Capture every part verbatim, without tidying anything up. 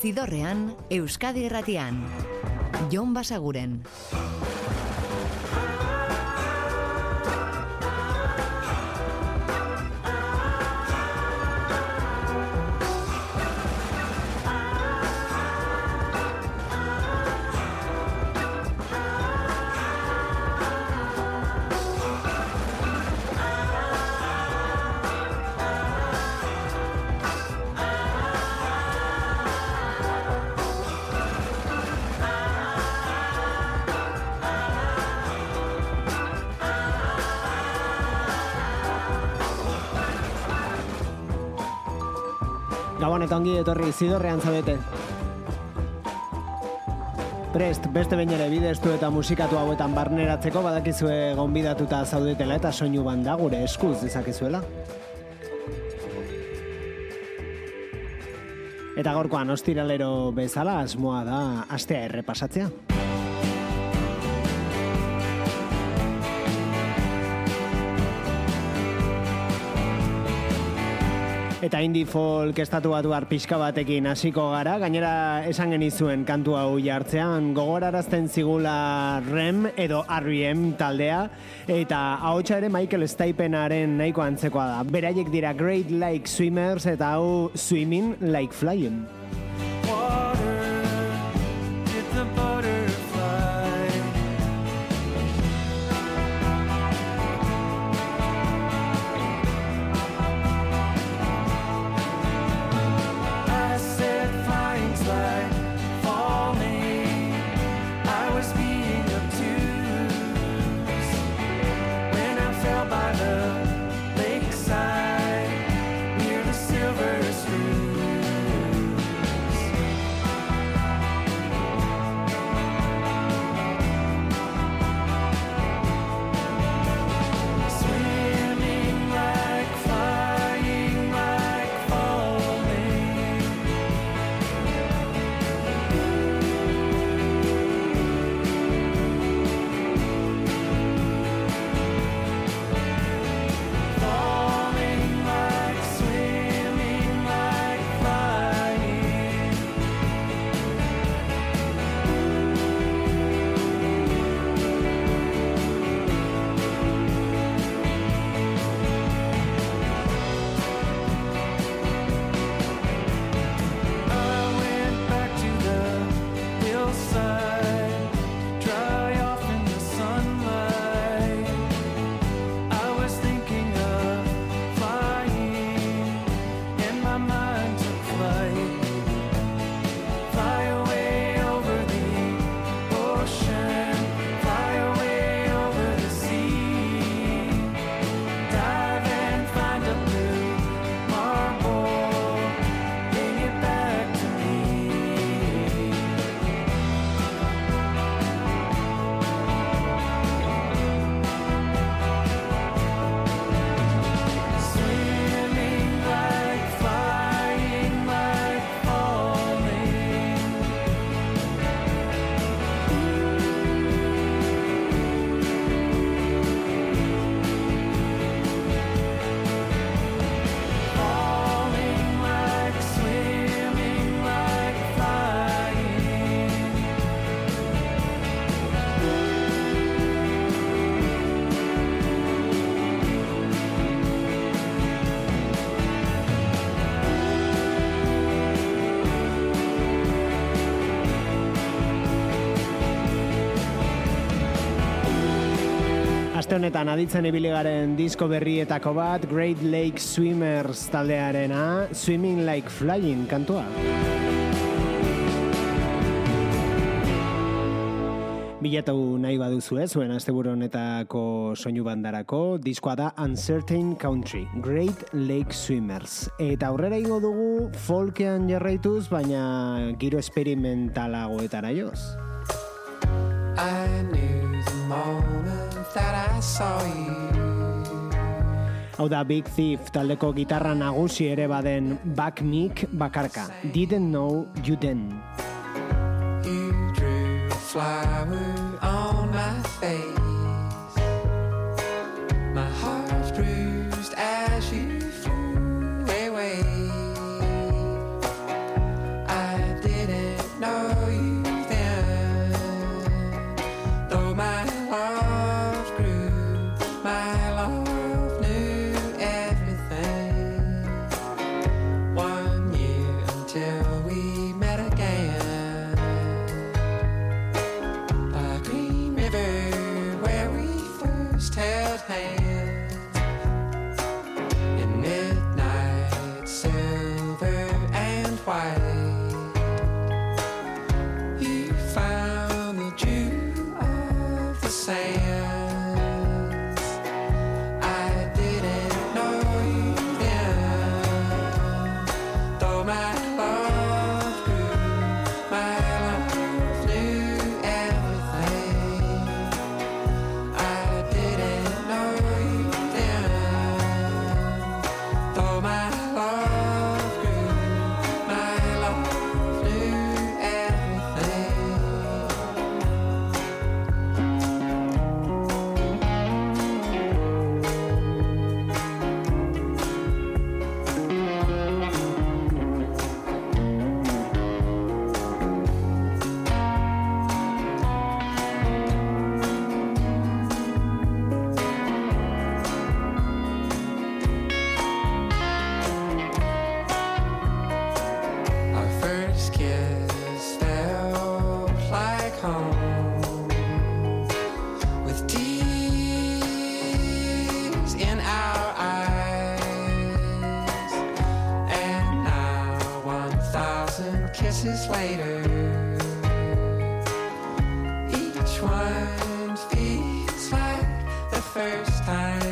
Zidorrean, Euskadi Irratian, Jon Basaguren. Eta ongi etorri Zidorrean zaudete. Prest, beste behin ere bideztu eta musikatu hauetan barneratzeko badakizue gonbidatuta zaudetela eta soinu banda gure eskuz dezakezuela. Eta gaurkoan ostiralero bezala asmoa da astea errepasatzea. Eta indie folk estatu batu arpixka batekin hasiko gara, gainera esan genizuen kantu hau jartzean gogorarazten zigula Rem edo R E M taldea, eta ahotsa ere Michael Stipenaren nahiko antzekoa da. Beraiek dira Great Lake Swimmers eta hau Swimming Like Flying. Honetan aditzen ibiligaren disko berrietako bat, Great Lake Swimmers taldearena, Swimming Like Flying kantua. Bilatu nahi baduzu ez, zuen asteburu honetako soinu bandarako, diskoa da Uncertain Country, Great Lake Swimmers. Eta aurrera igo dugu folkean jarraituz, baina giro esperimentalagoetara joz. I knew the moment that I saw you. Hau da Big Thief taldeko gitarra nagusi ere baden Back Mic bakarka. Didn't know you then. flower on my face. My heart's bruised as you flew away. I didn't know you then, though my love grew, my love knew everything. One year until we met again. Held hands in midnight, silver and white. You found the jewel of the sands. I didn't know you then, though my love grew, my love knew everything. I later, each one feels like the first time.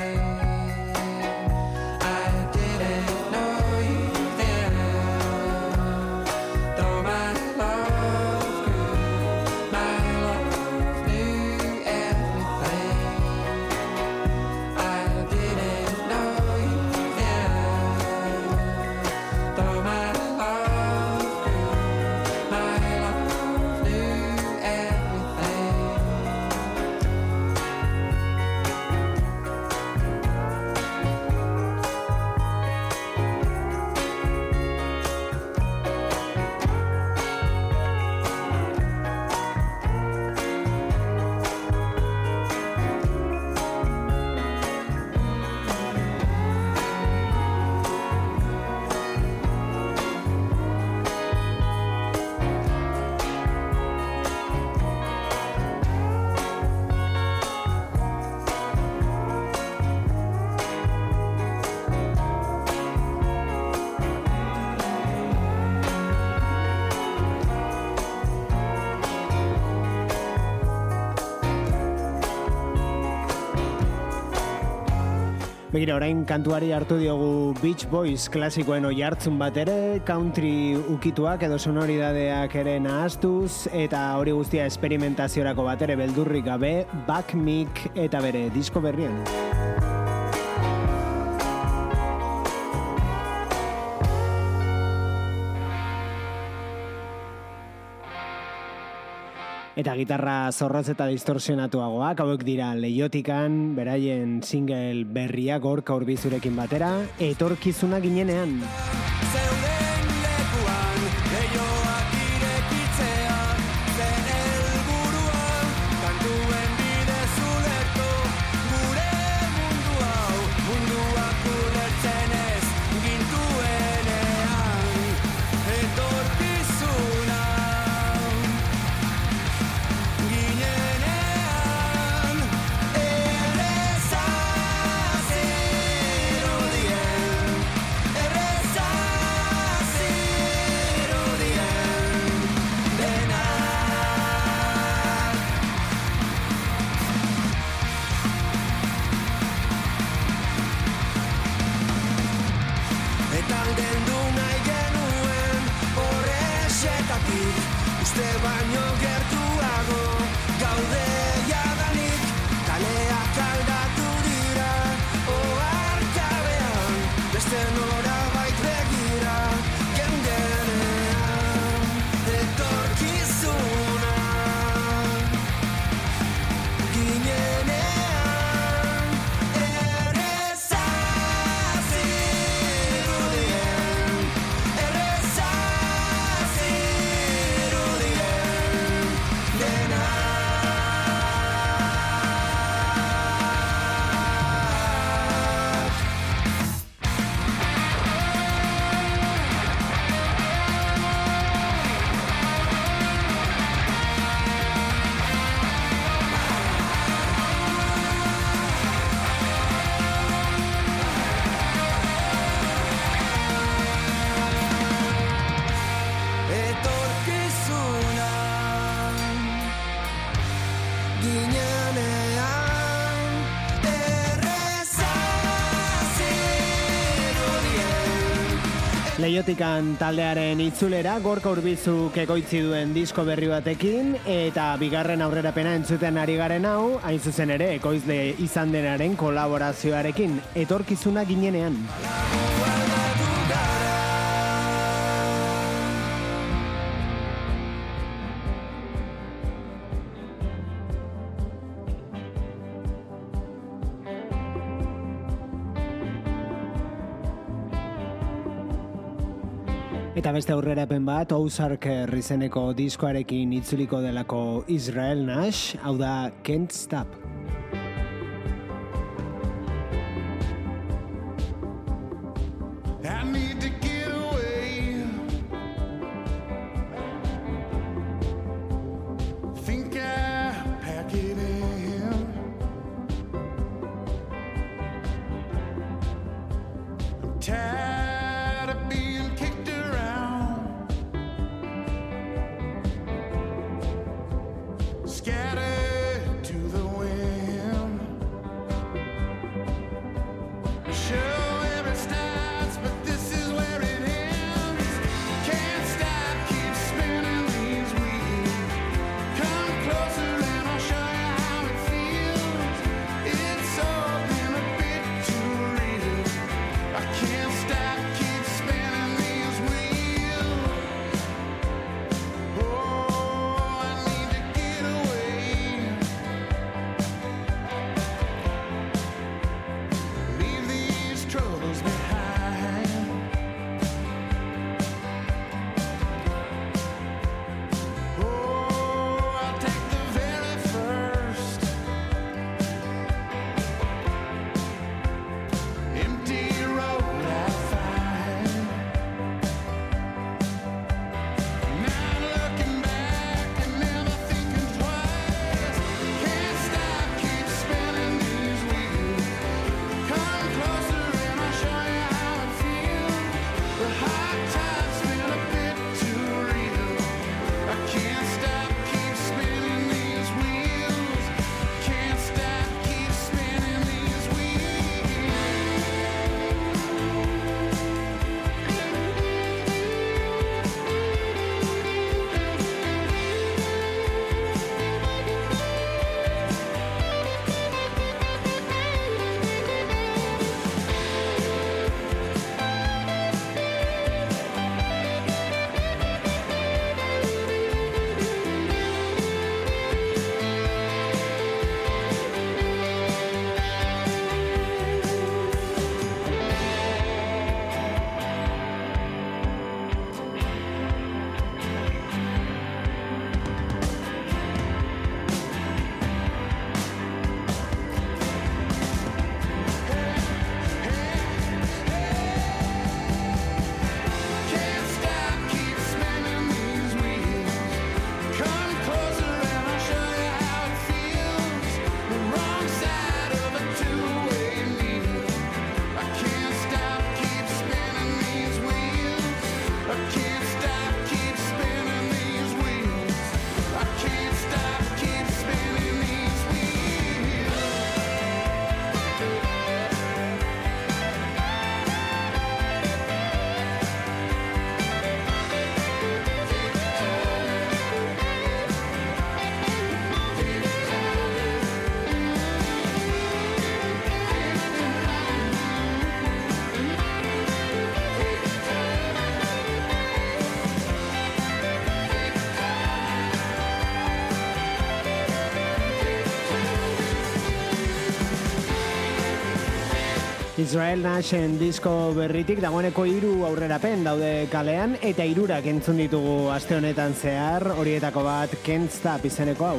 Begira, orain kantuari hartu diogu Beach Boys klasikoen oi hartzun bat ere, country ukituak edo sonoridadeak ere nahaztuz, eta hori guztia esperimentaziorako bat ere beldurrik gabe, Backmic eta bere disko berrian. Eta gitarra zorrotz eta distorsionatuagoak, hauek dira Leiho Tikan, beraien single berria Gorka Urbizurekin batera, etorkizuna ginenean. Etorkizuna. Leiho Tikan taldearen itzulera, Gorka Urbizuk ekoitzi duen disko berri batekin, eta bigarren aurrerapena entzuten ari garen hau, hain zuzen ere, ekoizle izan denaren kolaborazioarekin, etorkizuna ginenean. Eta beste aurrerapen bat, Ozark izeneko diskoarekin itzuliko delako Israel Nash, hau da Kent Stap. Israel Nashen disko berritik dagoeneko hiru aurrerapen daude kalean eta hirurak entzun ditugu aste honetan zehar, horietako bat Kent Stap izeneko hau.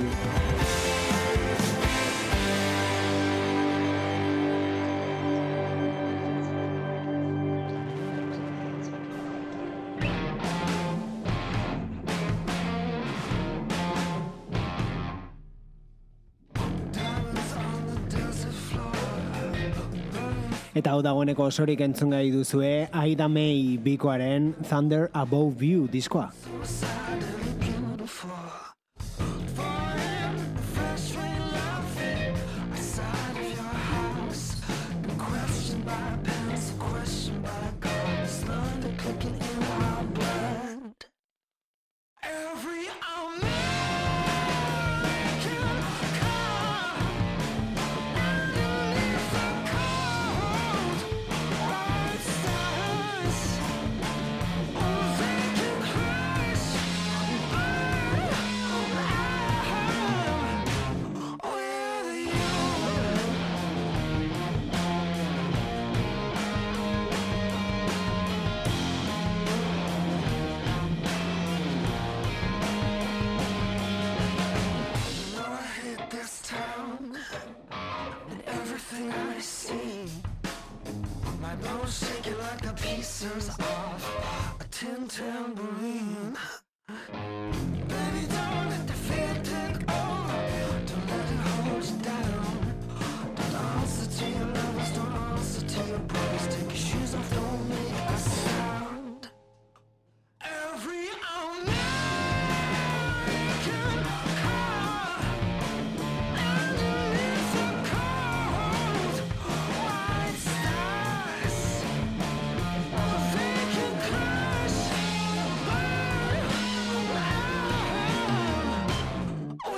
Eta hau dagoeneko osorik entzungai duzue Aida May Bikoaren Thunder Above You diskoa. pictures of a tin tambourine. Baby, don't let the fear take over. Don't let it hold you down. Don't answer to your lovers, don't answer to your brothers. Take your shoes off, don't make a sound. Every American car underneath the cold white stars. They can crash and burn around with you. Don't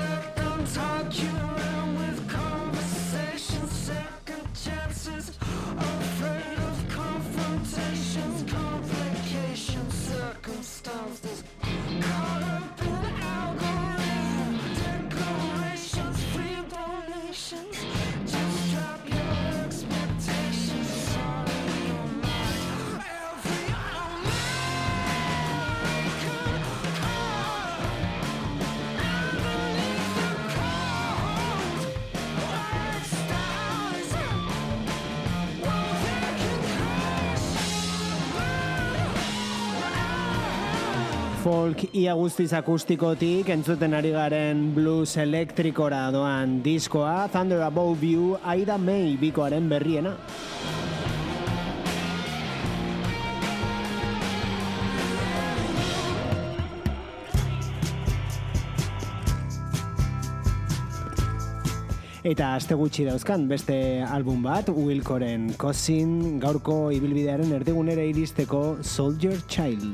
let them talk you around with conversations, second chances. Afraid of confrontations, complications, circumstances. Caught up in algorithm declarations, free donations. Just drop your expectations on your mind. Every American car underneath the cold white stars. Well, they can crash and burn around. Folk ia guztiz akustikotik entzuten ari garen blues elektrikora doan diskoa, Thunder Above You, Aida May Bikoaren berriena. Eta aste gutxi dauzkan beste album bat, Wilkoren Cousin, gaurko ibilbidearen erdigunera iristeko Soldier Child.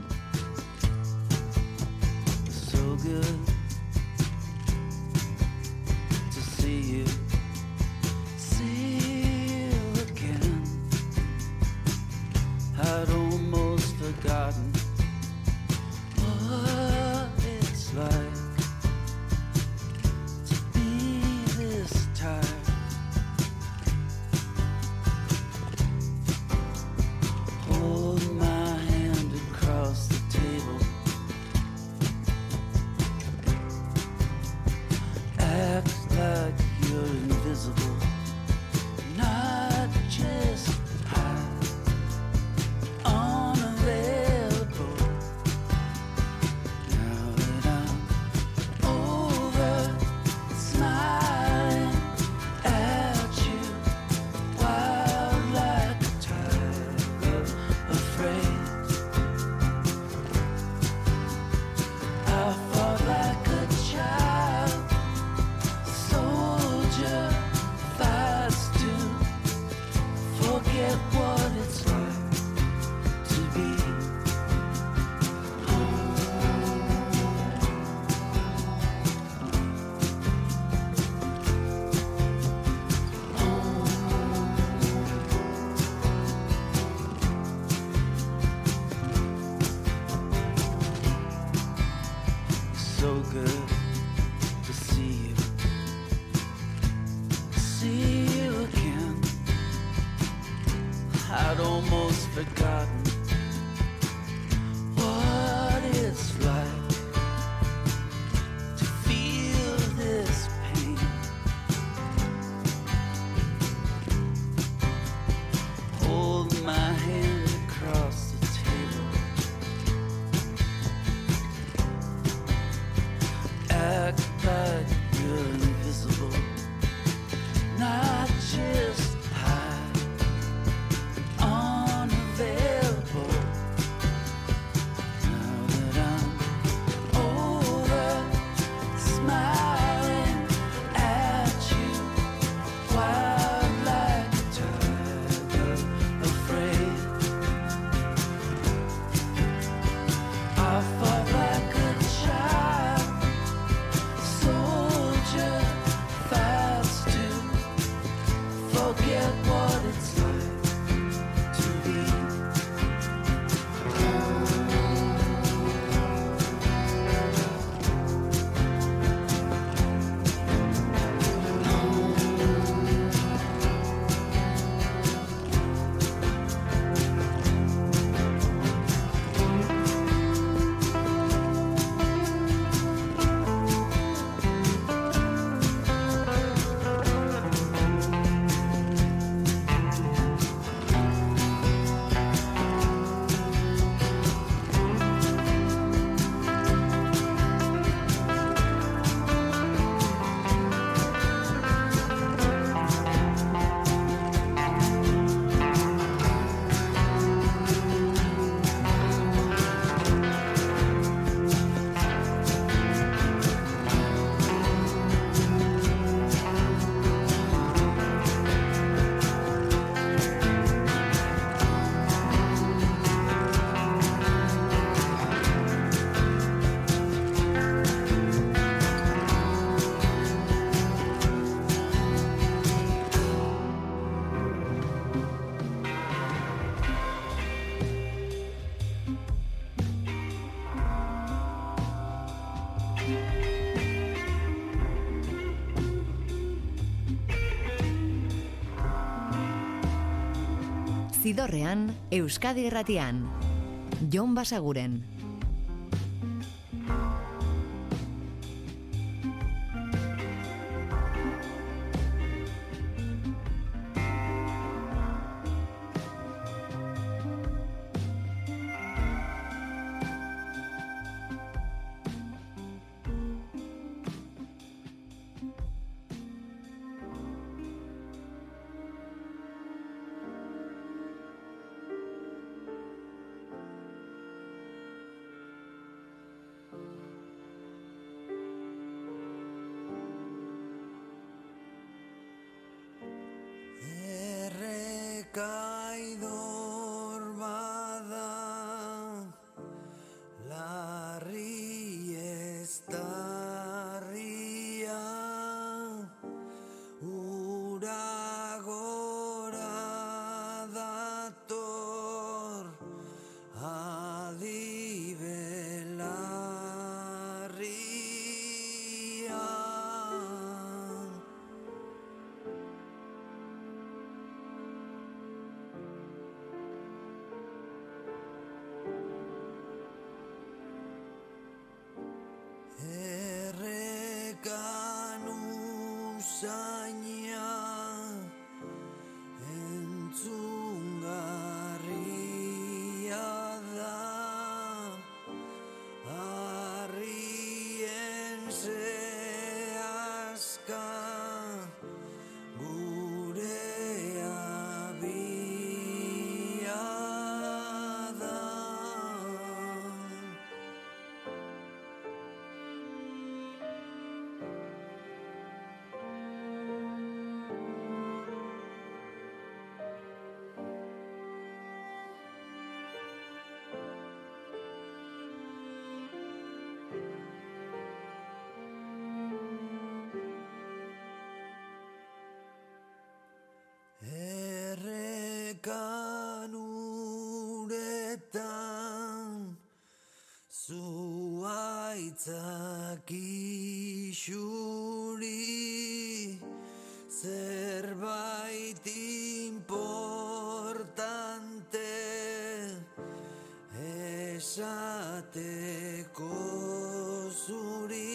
So good to see you, see you again. Had almost forgotten what it's like to be this tired. Hold my hand across the table. Act like you're invisible, not just I. Unavailable. Now that I'm over, smiling at you, wild like a tiger, afraid. I fought like a child. Soldier fights to forget what it's like to be home. So good to see you, see you again. I'd almost forgotten what it's like to feel this pain. Hold my hand across the table. Act like you're invisible, not just high, unavailable. Now that I'm over, smiling at you, wild like a tiger, afraid. Zidorrean, Euskadi Irratian, Jon Basaguren. Kanuretan zuaitzak isuri zerbait importante esateko zuri.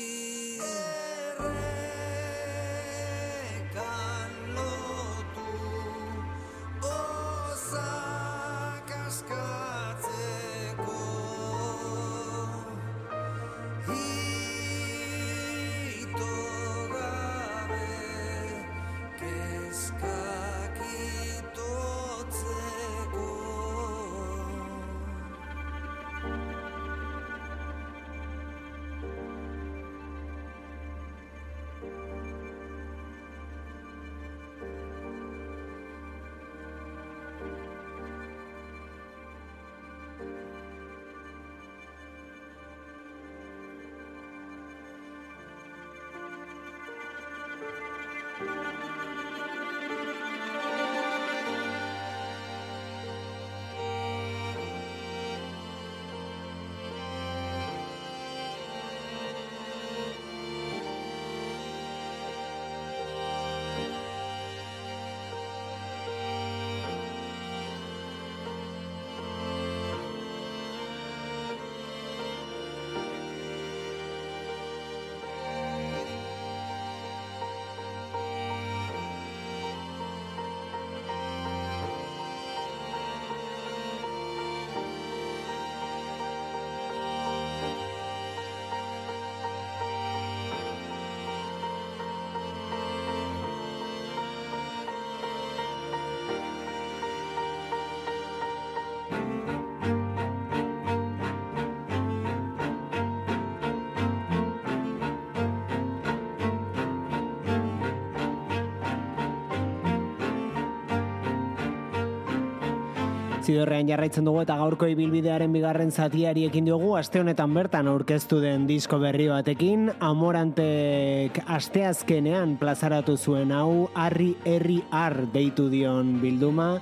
Zidorrean jarraitzen dugu eta gaurko ibilbidearen bigarren zatiari ekin diogu, aste honetan bertan aurkeztu den disko berri batekin. Amorantek asteazkenean plazaratu zuen hau, Harri Herri Har deitu dion bilduma.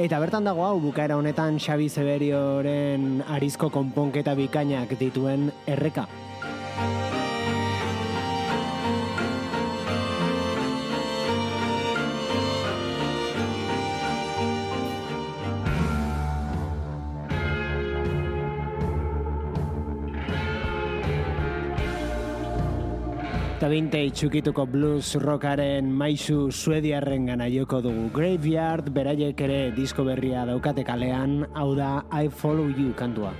Eta bertan dago hau, bukaera honetan Xabi Zeberioren arizko konponketa bikainak dituen erreka. Eta vintage txukituko blues rockaren maisu suediarrengana joko dugu. Graveyard beraiek ere disko berria daukate kalean, hau da I Follow You kantua.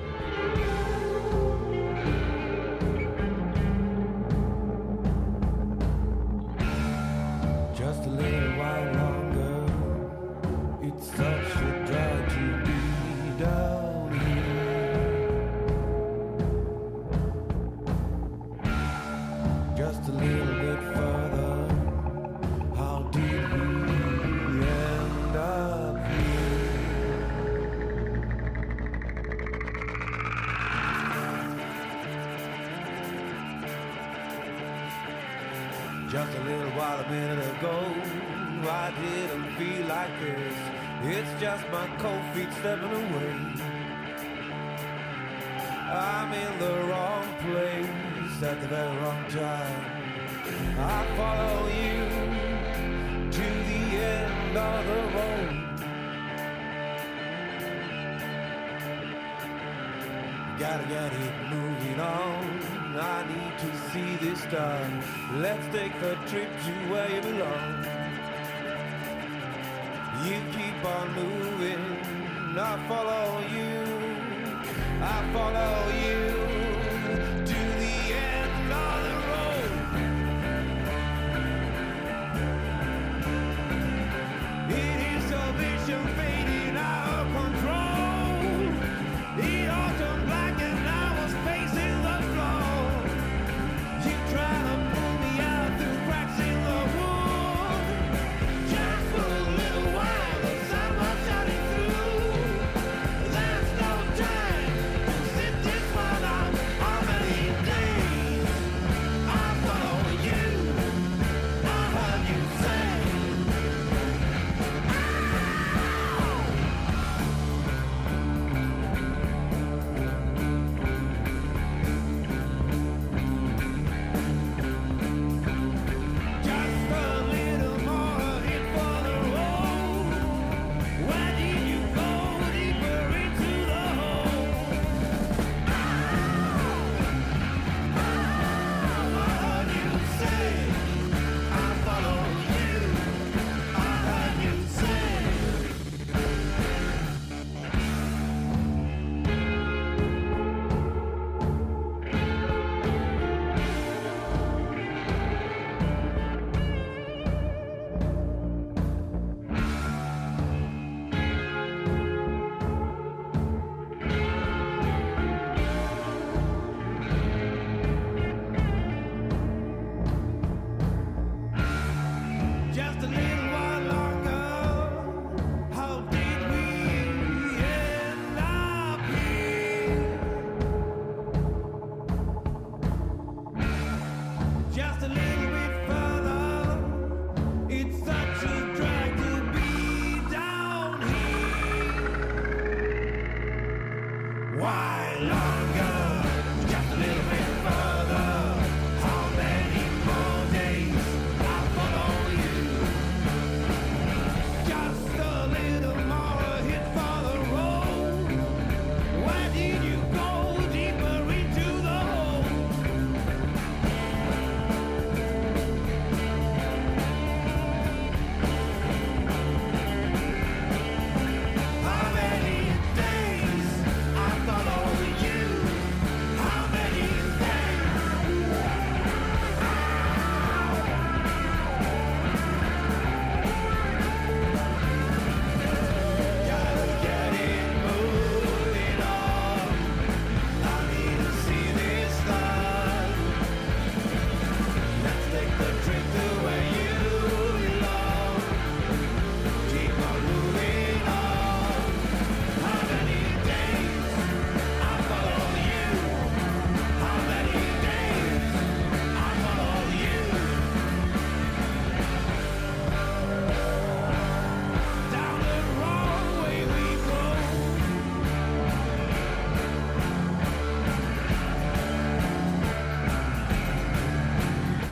This one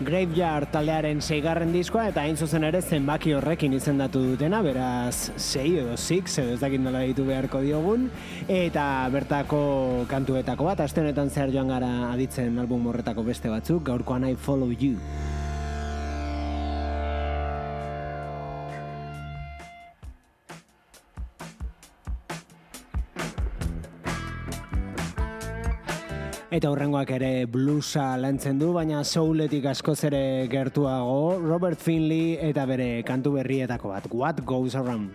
Graveyard taldearen seigarren diskoa, eta hain zuzen ere zenbaki horrekin izendatu dutena, beraz sei edo six edo ez dakit nola ditu beharko diogun, eta bertako kantuetako bat, aste honetan zehar joan gara aditzen album horretako beste batzuk, gaurkoan I Follow You. Eta horrengoak ere bluesa lantzen du, baina souletik askoz ere gertuago, Robert Finley eta bere kantu berrietako bat, What Goes Around.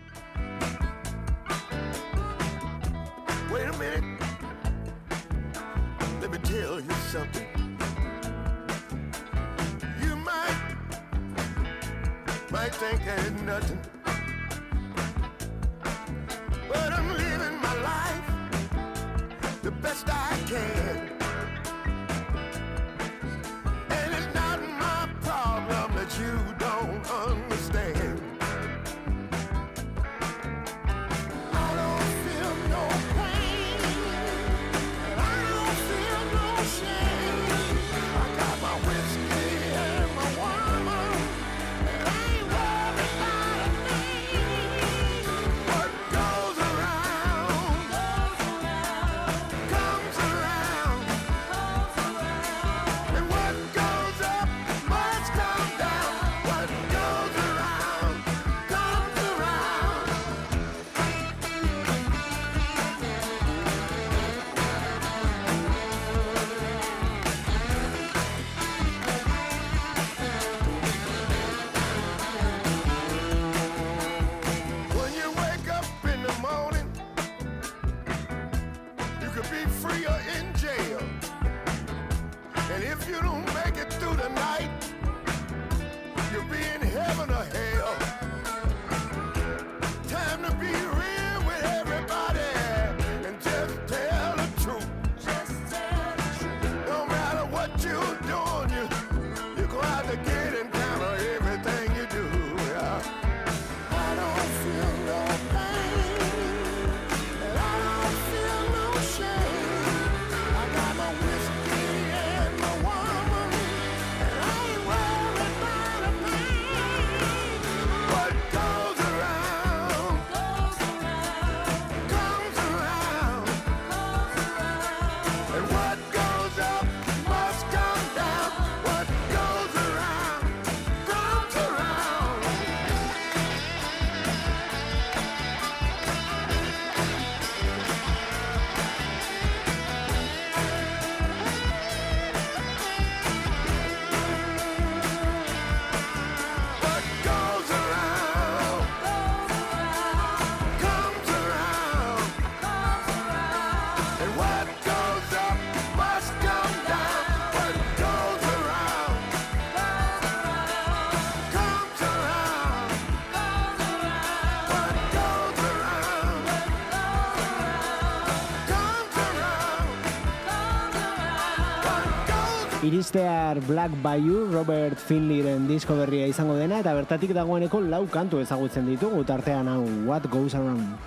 Iristear Black Bayou, Robert Finleyren disko berria izango dena, eta bertatik dagoeneko lau kantu ezagutzen ditugu, tartean hau What Goes Around.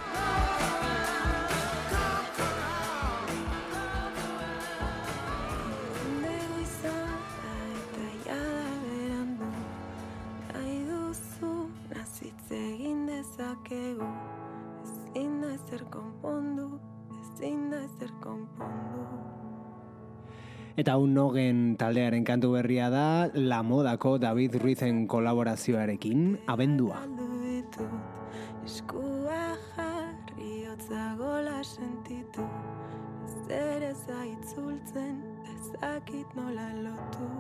Eta un nogen taldearen kantu berria da La Modako David Ruizen kolaborazioarekin, Abendua. Eskua jarri hotza gola sentitu, zer ez aitzultzen, ezakit nola lotu.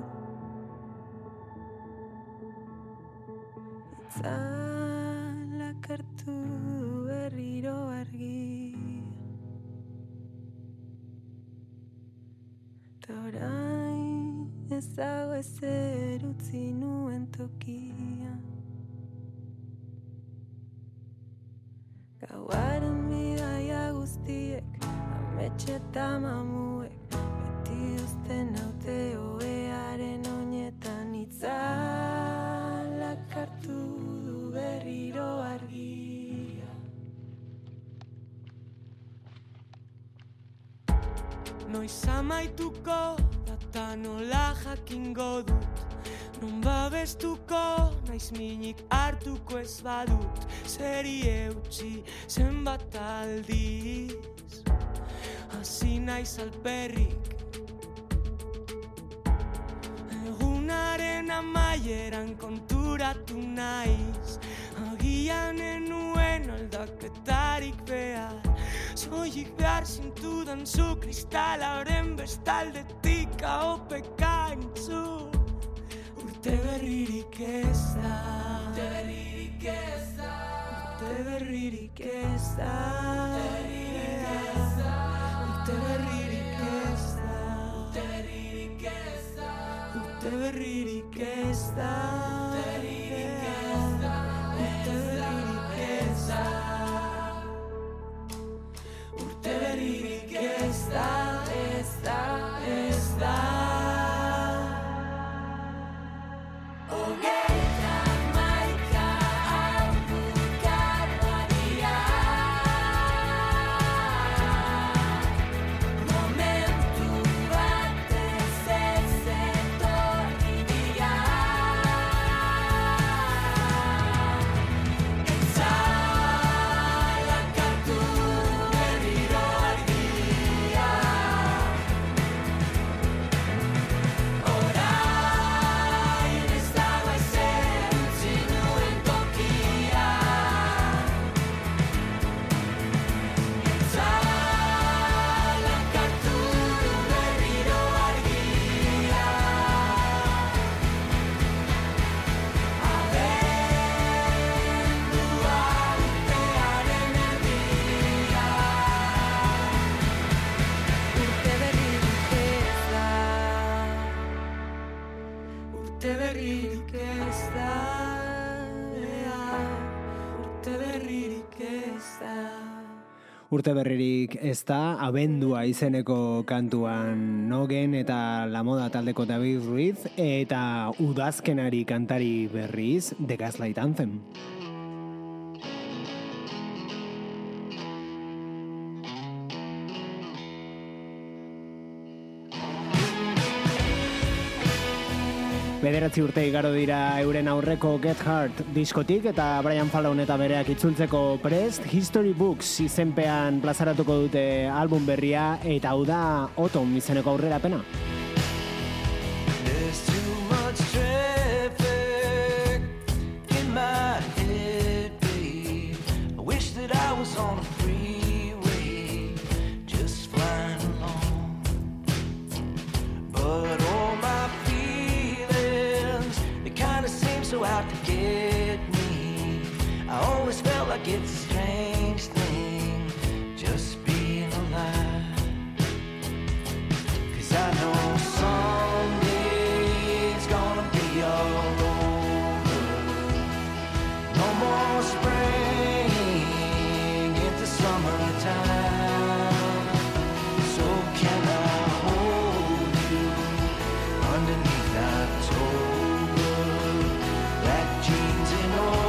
Itzalak hartu berriro argi, eta orain ezago ezer utzi nuen tokia. Gauaren bidaia guztiek, ametxe eta mamuek, beti uzten haute hoearen oinetan, itzalak hartu du berriro argi. Noiz amaituko, data nola jakingo dut, non babestuko, naiz minik hartuko ez badut, zeri eutxi zenbat aldiz, hasi naiz alperrik. Egunaren amaieran konturatu naiz, agian enuen aldaketarik behar, soilik behar zintudan zu kristala oren bestaldetik ahopeka entzun. Urte berririk ez da, urte berririk ez da, urte berririk ez da, urte berririk ez da, urte berririk ez da, urte berririk ez da. Urte berririk ez da, abendua izeneko kantuan nogen eta La Moda taldeko David Ruiz eta udazkenari kantari berriz The Gaslight Anthem. Bederatzi urte igaro dira euren aurreko Get Hard diskotik eta Brian Fallon eta bereak itzultzeko prest, History Books izenpean plazaratuko dute album berria eta hau da Autumn izeneko aurrerapena. Like it's a strange thing, just being alive. 'Cause I know someday it's gonna be all over. No more spring into summertime. So can I hold you underneath October? Black jeans and all.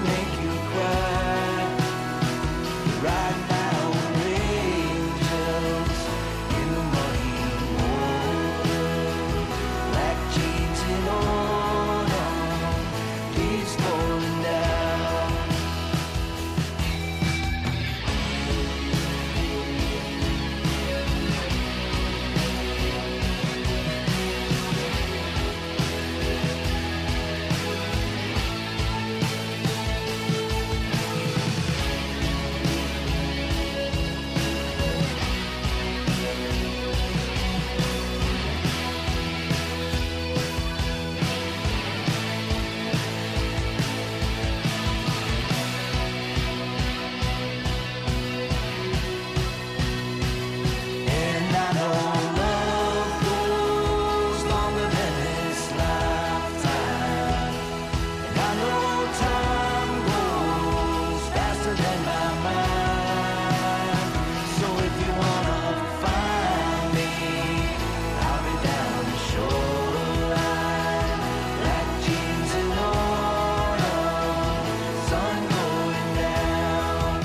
Make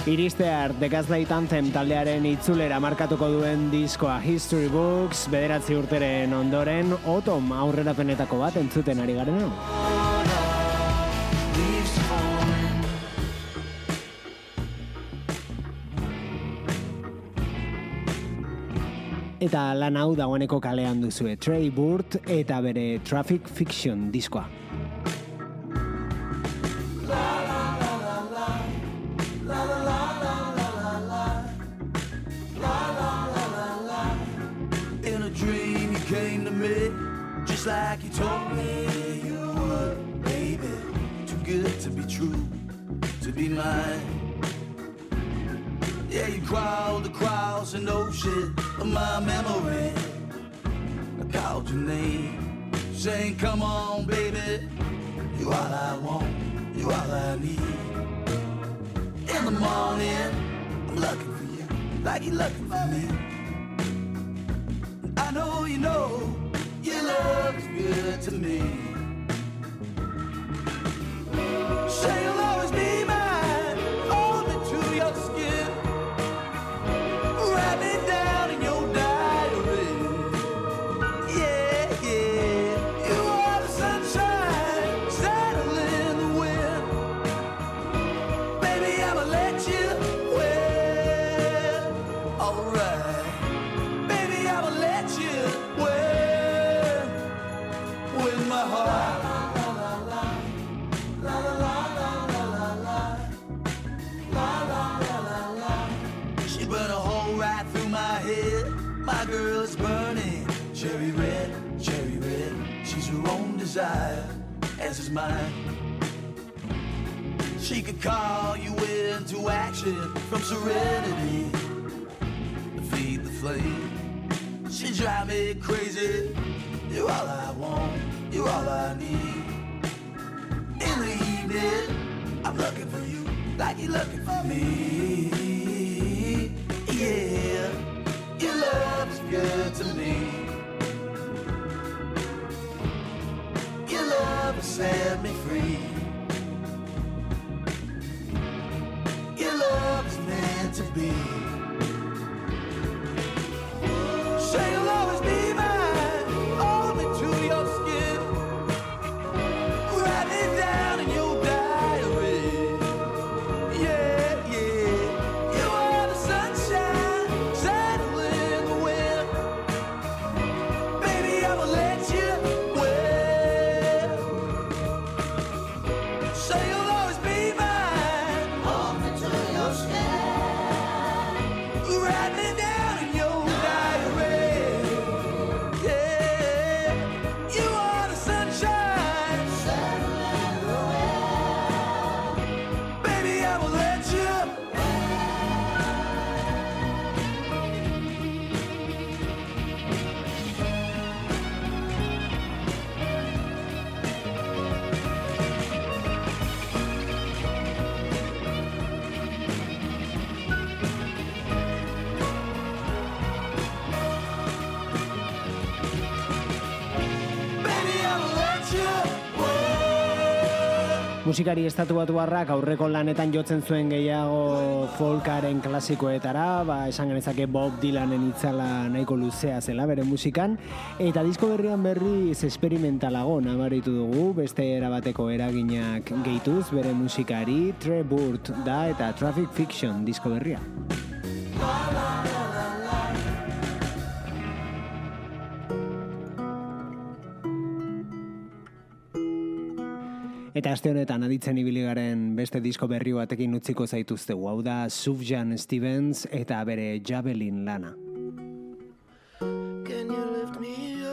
Iristear The Gaslight Anthem taldearen itzulera markatuko duen diskoa History Books, bederatzi urteren ondoren, Autumn aurrerapenetako bat entzuten ari garen. Eta lan hau dagoeneko kalean duzue, Tre Burt eta bere Traffic Fiction diskoa. Like you told me you would, baby. Too good to be true, to be mine. Yeah, you crowd the crowds and oh shit of my memory. I called your name, saying come on, baby. You all I want, you all I need. In the morning, I'm looking for you, like you're looking for me. I know you know. Your love is good to me. Say you'll always be mine. Hold me to your skin. Write me down in your diary. Yeah, yeah. You are the sunshine, settle in the wind. Baby, I'ma let you win. Alright. Baby, I'ma let you win. Cherry red, cherry red, she's her own desire, as is mine. She could call you into action from serenity to feed the flame. She drive me crazy. You're all I want, you're all I need. In the evening, I'm looking for you like you're looking for me. Yeah, your love's good to me. Your love has set me free. Your love is meant to be. Say you'll always be mine. Hold me to your skin. Write it down in your diary. Yeah, yeah. You are the sunshine, settle in the wind. Baby, I'ma let you. Musikari estatubatuarrak aurreko lanetan jotzen zuen gehiago folkaren klasikoetara, ba, esan genezake Bob Dylanen itzala nahiko luzea zela bere musikan, eta disko berrian berriz esperimentalago nabaritu dugu, beste erabateko eraginak gehituz bere musikari, Tre Burt da eta Traffic Fiction disko berria. Eta aste honetan aditzen ibiligaren beste disko berri batekin utziko zaituztegu. Hau da Sufjan Stevens eta bere Javelin lana. Can you lift me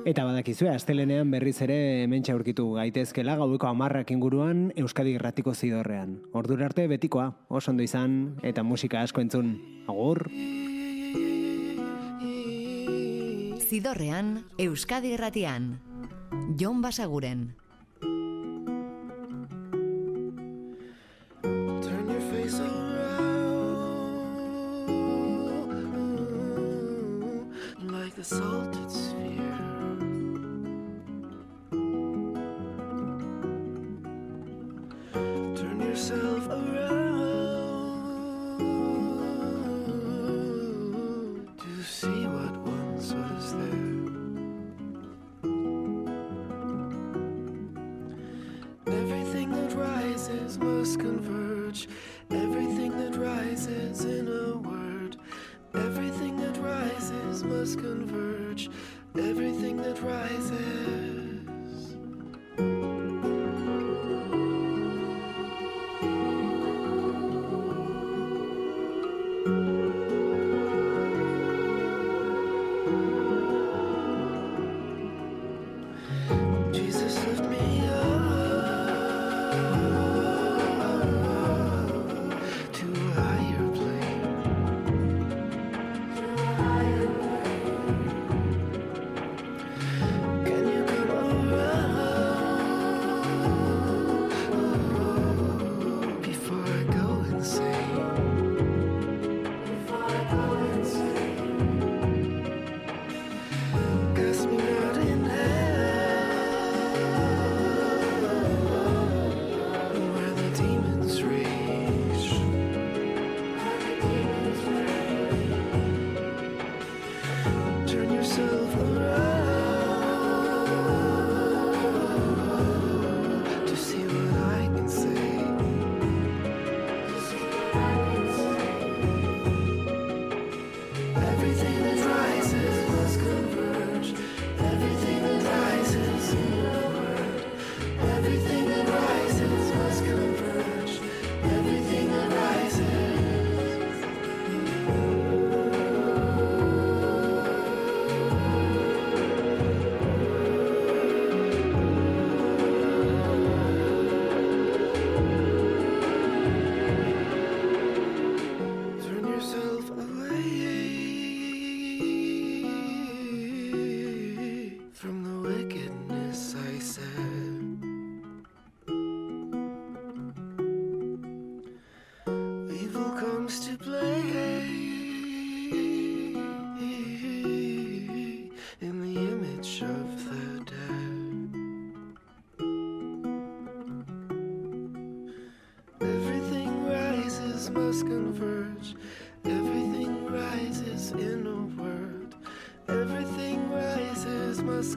up? Eta badakizue, astelenean berriz ere hementxe aurkitu gaitezkela gaueko hamarrak inguruan Euskadi Irratiko Zidorrean. Ordura arte betikoa, oso ondo izan eta musika asko entzun. Agur! Zidorrean, Euskadi Irratian, Jon Basaguren. Turn your face around like the salted sphere. see what once was there. Everything that rises must converge. Everything that rises in a word. Everything that rises must converge. Everything that rises.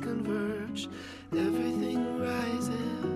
Converge, everything rises.